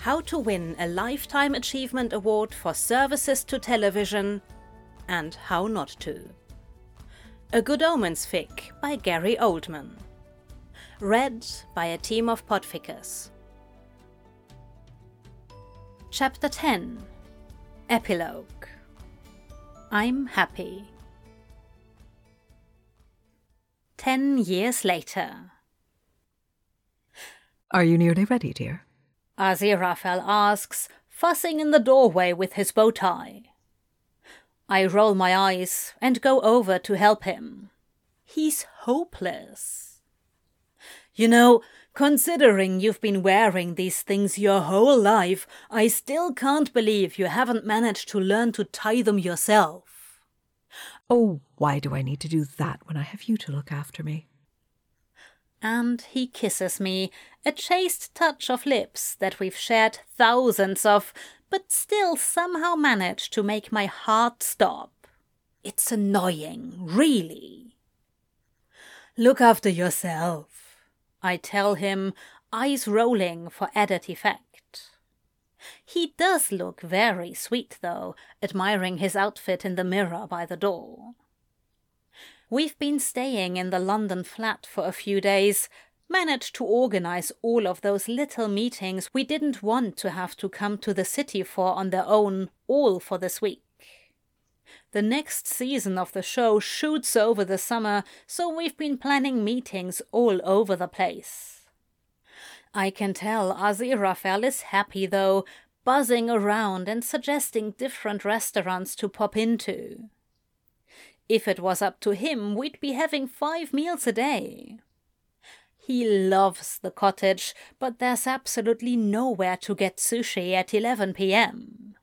How to Win a Lifetime Achievement Award for Services to Television and How Not To. A Good Omens Fic by Gary Oldman. Read by a team of podfickers. Chapter 10. Epilogue. I'm happy. 10 years later. Are you nearly ready, dear? Aziraphale asks, fussing in the doorway with his bow tie. I roll my eyes and go over to help him. He's hopeless. You know, considering you've been wearing these things your whole life, I still can't believe you haven't managed to learn to tie them yourself. Oh, why do I need to do that when I have you to look after me? And he kisses me, a chaste touch of lips that we've shared thousands of, but still somehow managed to make my heart stop. It's annoying, really. Look after yourself, I tell him, eyes rolling for added effect. He does look very sweet, though, admiring his outfit in the mirror by the door. We've been staying in the London flat for a few days, managed to organise all of those little meetings we didn't want to have to come to the city for on their own, all for this week. The next season of the show shoots over the summer, so we've been planning meetings all over the place. I can tell Aziraphale is happy, though, buzzing around and suggesting different restaurants to pop into. If it was up to him, we'd be having 5 meals a day. He loves the cottage, but there's absolutely nowhere to get sushi at 11 p.m.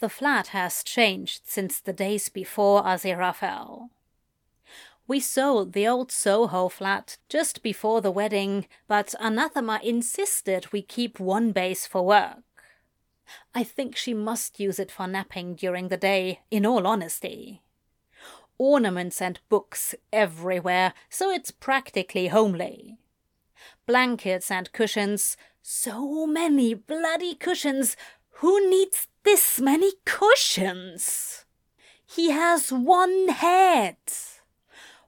The flat has changed since the days before Aziraphale. We sold the old Soho flat just before the wedding, but Anathema insisted we keep one base for work. I think she must use it for napping during the day, in all honesty. Ornaments and books everywhere, so it's practically homely. Blankets and cushions. So many bloody cushions! Who needs this many cushions? He has one head!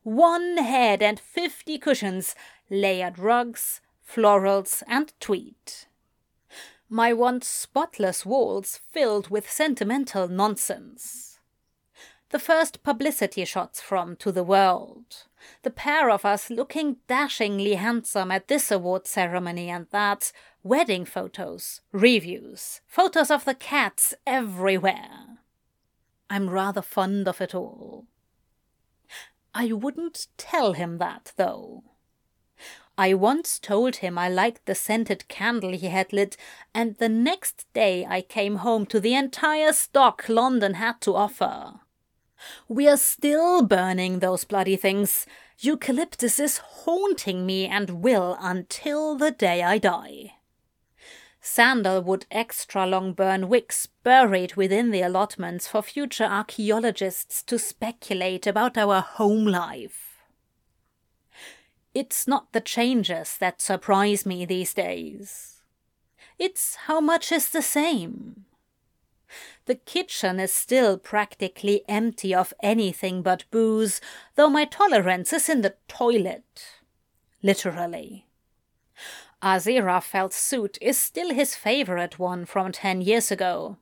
1 head and 50 cushions, layered rugs, florals and tweed. My once spotless walls filled with sentimental nonsense. The first publicity shots from To the World. The pair of us looking dashingly handsome at this award ceremony and that. Wedding photos, reviews, photos of the cats everywhere. I'm rather fond of it all. I wouldn't tell him that, though. I once told him I liked the scented candle he had lit, and the next day I came home to the entire stock London had to offer. We're still burning those bloody things. Eucalyptus is haunting me and will until the day I die. Sandalwood extra-long burn wicks buried within the allotments for future archaeologists to speculate about our home life. It's not the changes that surprise me these days. It's how much is the same. The kitchen is still practically empty of anything but booze, though my tolerance is in the toilet. Literally. Aziraphale's suit is still his favourite one from 10 years ago.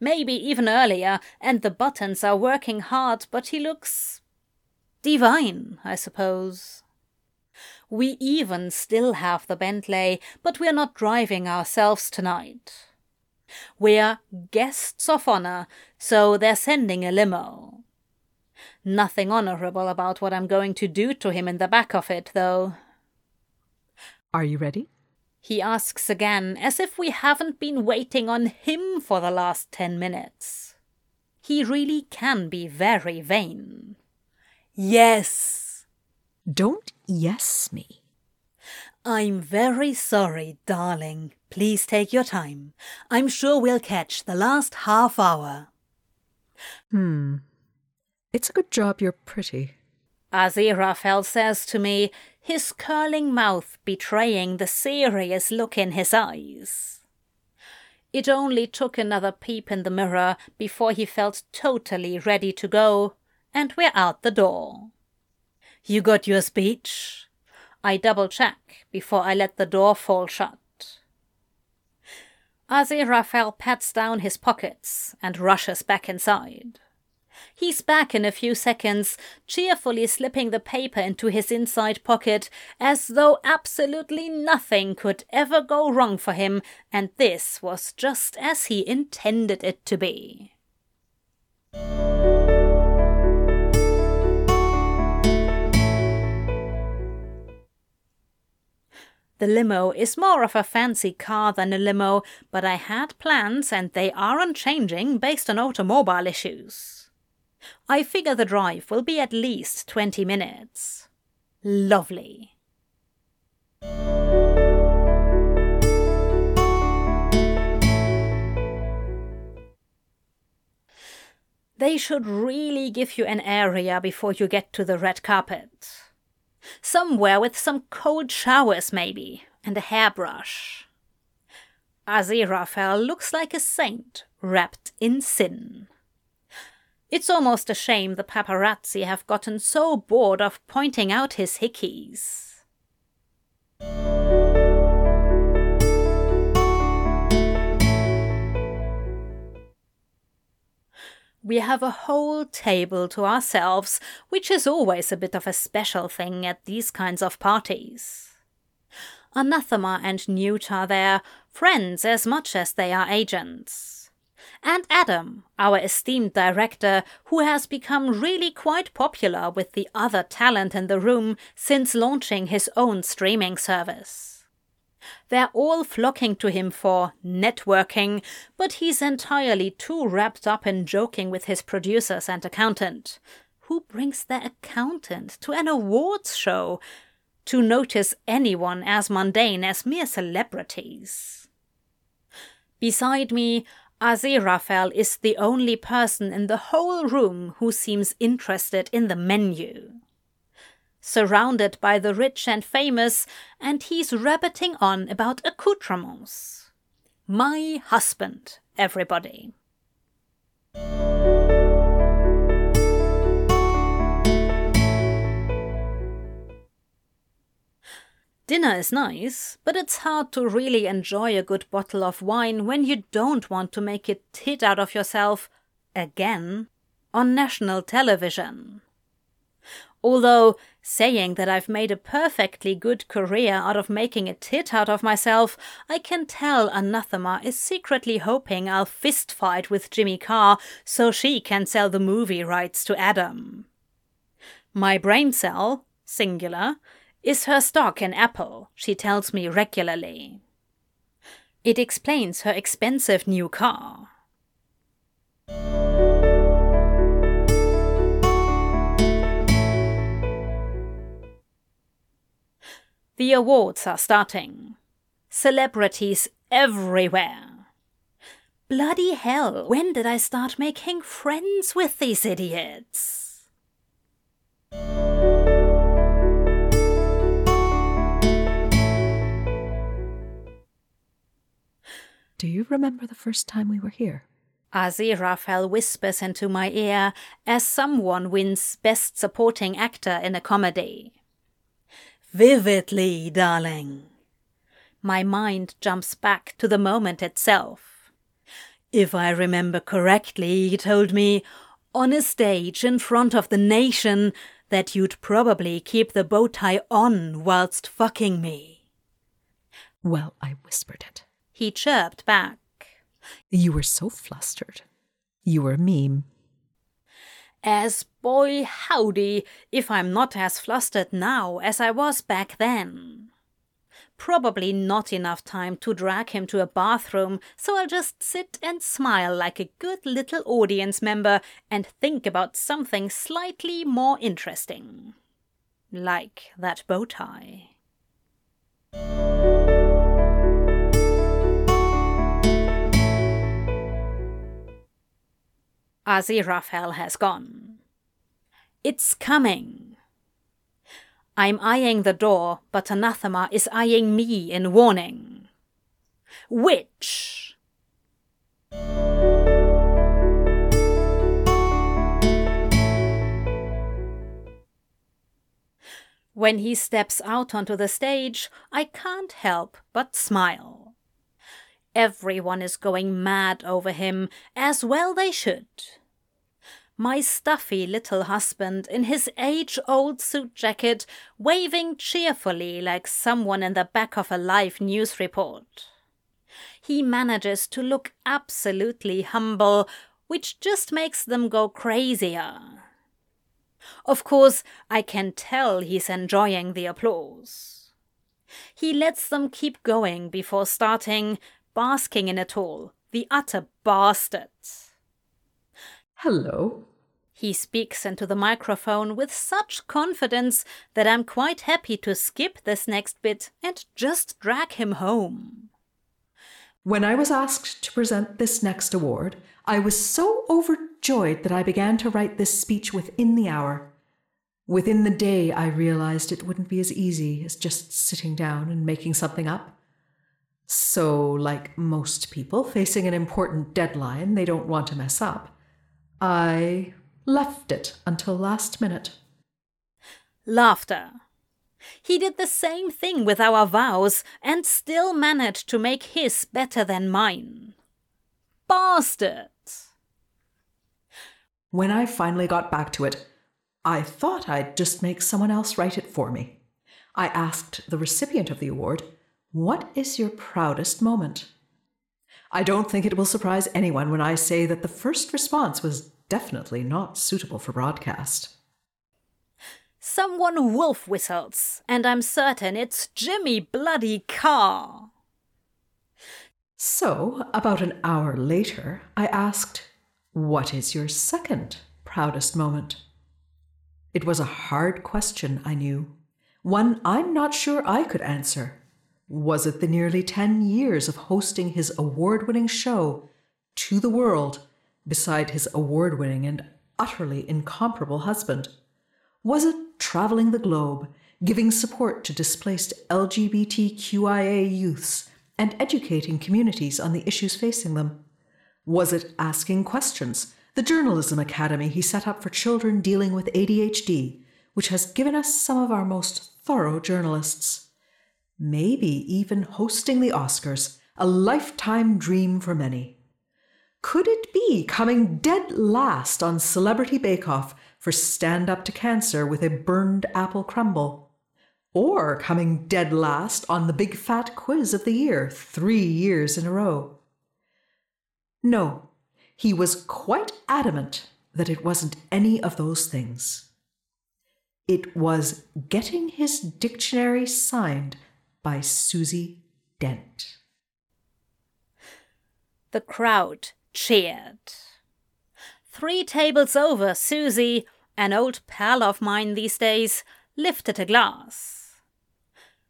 Maybe even earlier, and the buttons are working hard, but he looks divine, I suppose. We even still have the Bentley, but we're not driving ourselves tonight. We're guests of honour, so they're sending a limo. Nothing honourable about what I'm going to do to him in the back of it, though. Are you ready? He asks again, as if we haven't been waiting on him for the last 10 minutes. He really can be very vain. Yes. Don't yes me. I'm very sorry, darling. Please take your time. I'm sure we'll catch the last half hour. It's a good job you're pretty, Aziraphale says to me, his curling mouth betraying the serious look in his eyes. It only took another peep in the mirror before he felt totally ready to go, and we're out the door. You got your speech? I double-check before I let the door fall shut. Aziraphale pats down his pockets and rushes back inside. He's back in a few seconds, cheerfully slipping the paper into his inside pocket as though absolutely nothing could ever go wrong for him, and this was just as he intended it to be. The limo is more of a fancy car than a limo, but I had plans and they aren't changing based on automobile issues. I figure the drive will be at least 20 minutes. Lovely. They should really give you an area before you get to the red carpet. Somewhere with some cold showers maybe, and a hairbrush. Aziraphale looks like a saint wrapped in sin. It's almost a shame the paparazzi have gotten so bored of pointing out his hickeys. We have a whole table to ourselves, which is always a bit of a special thing at these kinds of parties. Anathema and Newt are there, friends as much as they are agents. And Adam, our esteemed director, who has become really quite popular with the other talent in the room since launching his own streaming service. They're all flocking to him for networking, but he's entirely too wrapped up in joking with his producers and accountant. Who brings their accountant to an awards show to notice anyone as mundane as mere celebrities? Beside me, Aziraphale is the only person in the whole room who seems interested in the menu. Surrounded by the rich and famous, and he's rabbiting on about accoutrements. My husband, everybody. Dinner is nice, but it's hard to really enjoy a good bottle of wine when you don't want to make a tit out of yourself, again, on national television. Although, saying that I've made a perfectly good career out of making a tit out of myself, I can tell Anathema is secretly hoping I'll fist fight with Jimmy Carr so she can sell the movie rights to Adam. My brain cell, singular, is her stock in Apple, she tells me regularly. It explains her expensive new car. The awards are starting. Celebrities everywhere. Bloody hell, when did I start making friends with these idiots? Do you remember the first time we were here? Aziraphale whispers into my ear as someone wins Best Supporting Actor in a Comedy. Vividly, darling. My mind jumps back to the moment itself. If I remember correctly, he told me, on a stage in front of the nation, that you'd probably keep the bow tie on whilst fucking me. Well, I whispered it. He chirped back. You were so flustered. You were a meme. As boy howdy, if I'm not as flustered now as I was back then. Probably not enough time to drag him to a bathroom, so I'll just sit and smile like a good little audience member and think about something slightly more interesting. Like that bow tie. Aziraphale has gone. It's coming. I'm eyeing the door, but Anathema is eyeing me in warning. Witch! When he steps out onto the stage, I can't help but smile. Everyone is going mad over him, as well they should. My stuffy little husband in his age-old suit jacket, waving cheerfully like someone in the back of a live news report. He manages to look absolutely humble, which just makes them go crazier. Of course, I can tell he's enjoying the applause. He lets them keep going before starting, basking in it all, the utter bastard. Hello. He speaks into the microphone with such confidence that I'm quite happy to skip this next bit and just drag him home. When I was asked to present this next award, I was so overjoyed that I began to write this speech within the hour. Within the day, I realized it wouldn't be as easy as just sitting down and making something up. So, like most people facing an important deadline they don't want to mess up, I left it until last minute. Laughter. He did the same thing with our vows and still managed to make his better than mine. Bastard! When I finally got back to it, I thought I'd just make someone else write it for me. I asked the recipient of the award, "What is your proudest moment?" I don't think it will surprise anyone when I say that the first response was definitely not suitable for broadcast. Someone wolf whistles, and I'm certain it's Jimmy bloody Carr. So, about an hour later, I asked, "What is your second proudest moment?" It was a hard question, I knew. One I'm not sure I could answer. Was it the nearly 10 years of hosting his award-winning show, To the World, beside his award-winning and utterly incomparable husband? Was it traveling the globe, giving support to displaced LGBTQIA youths and educating communities on the issues facing them? Was it Asking Questions, the journalism academy he set up for children dealing with ADHD, which has given us some of our most thorough journalists? Maybe even hosting the Oscars, a lifetime dream for many. Could it be coming dead last on Celebrity Bake Off for Stand Up to Cancer with a burned apple crumble? Or coming dead last on the Big Fat Quiz of the Year 3 years in a row? No, he was quite adamant that it wasn't any of those things. It was getting his dictionary signed by Susie Dent. The crowd cheered. 3 tables over, Susie, an old pal of mine these days, lifted a glass.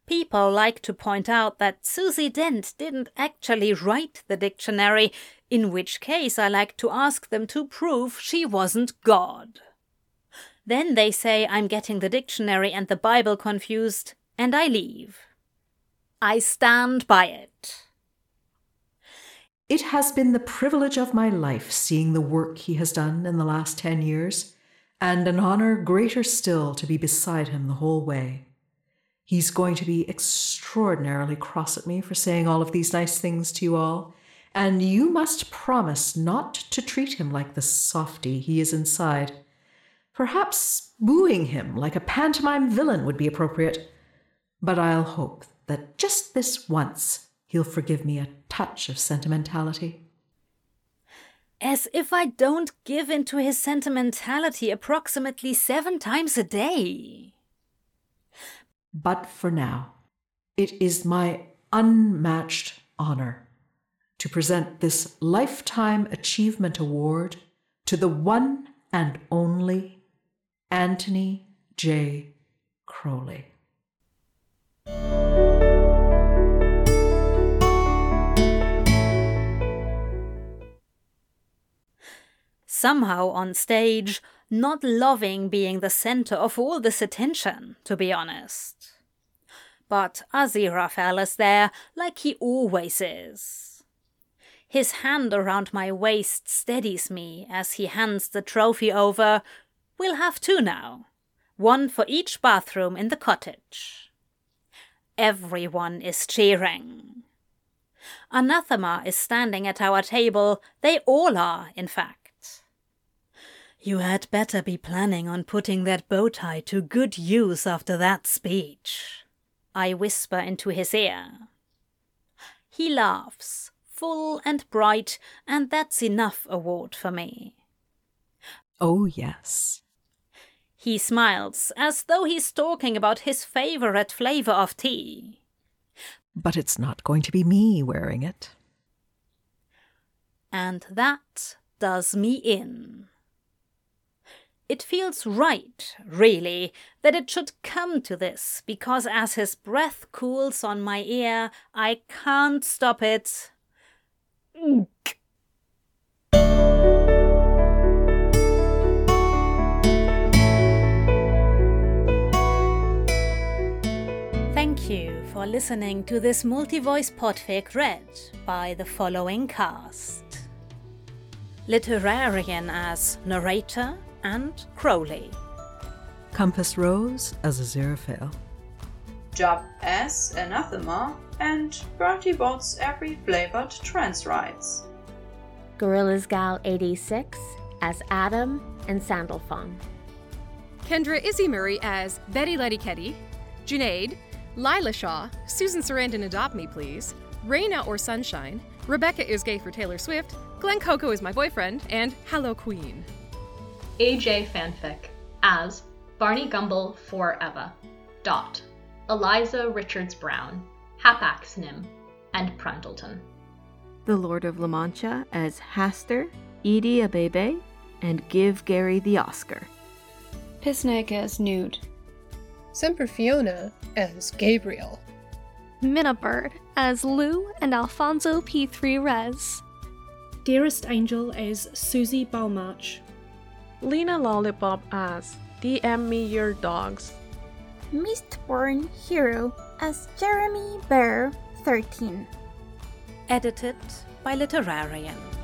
People like to point out that Susie Dent didn't actually write the dictionary, in which case I like to ask them to prove she wasn't God. Then they say I'm getting the dictionary and the Bible confused, and I leave. I stand by it. It has been the privilege of my life seeing the work he has done in the last 10 years, and an honor greater still to be beside him the whole way. He's going to be extraordinarily cross at me for saying all of these nice things to you all, and you must promise not to treat him like the softy he is inside. Perhaps booing him like a pantomime villain would be appropriate, but I'll hope that just this once he'll forgive me a touch of sentimentality. As if I don't give into his sentimentality approximately 7 times a day. But for now, it is my unmatched honor to present this Lifetime Achievement Award to the one and only Anthony J. Crowley. Somehow on stage, not loving being the center of all this attention, to be honest. But Aziraphale is there, like he always is. His hand around my waist steadies me as he hands the trophy over. We'll have 2 now. one for each bathroom in the cottage. Everyone is cheering. Anathema is standing at our table. They all are, in fact. You had better be planning on putting that bow tie to good use after that speech, I whisper into his ear. He laughs, full and bright, and that's enough award for me. Oh, yes. He smiles, as though he's talking about his favorite flavor of tea. But it's not going to be me wearing it. And that does me in. It feels right, really, that it should come to this, because as his breath cools on my ear, I can't stop it. Thank you for listening to this multi-voice podfic read by the following cast. Literarian as narrator and Crowley. Compass Rose as Aziraphale. Job as Anathema and Bertie Bott's every flavored trans rights. Gorilla's Gal 86 as Adam and Sandalphon. Kendra Izzy Murray as Betty Letty Ketty, Junaid, Lila Shaw, Susan Sarandon Adopt Me Please, Raina or Sunshine, Rebecca is gay for Taylor Swift, Glenn Coco is my boyfriend, and Hello Queen. AJ Fanfic as Barney Gumble for Eva, Dot, Eliza Richards Brown, Hapax Nim, and Prundleton. The Lord of La Mancha as Haster, Edie Abebe, and Give Gary the Oscar. Pissnake as Newt. Semperfiona as Gabriel. Minnabird as Lou and Alfonso P3 Rez. Dearest Angel as Susie Balmarch. Lena Lollipop as DM Me Your Dogs. Mistborn Hero as Jeremy Bear 13. Edited by Literarian.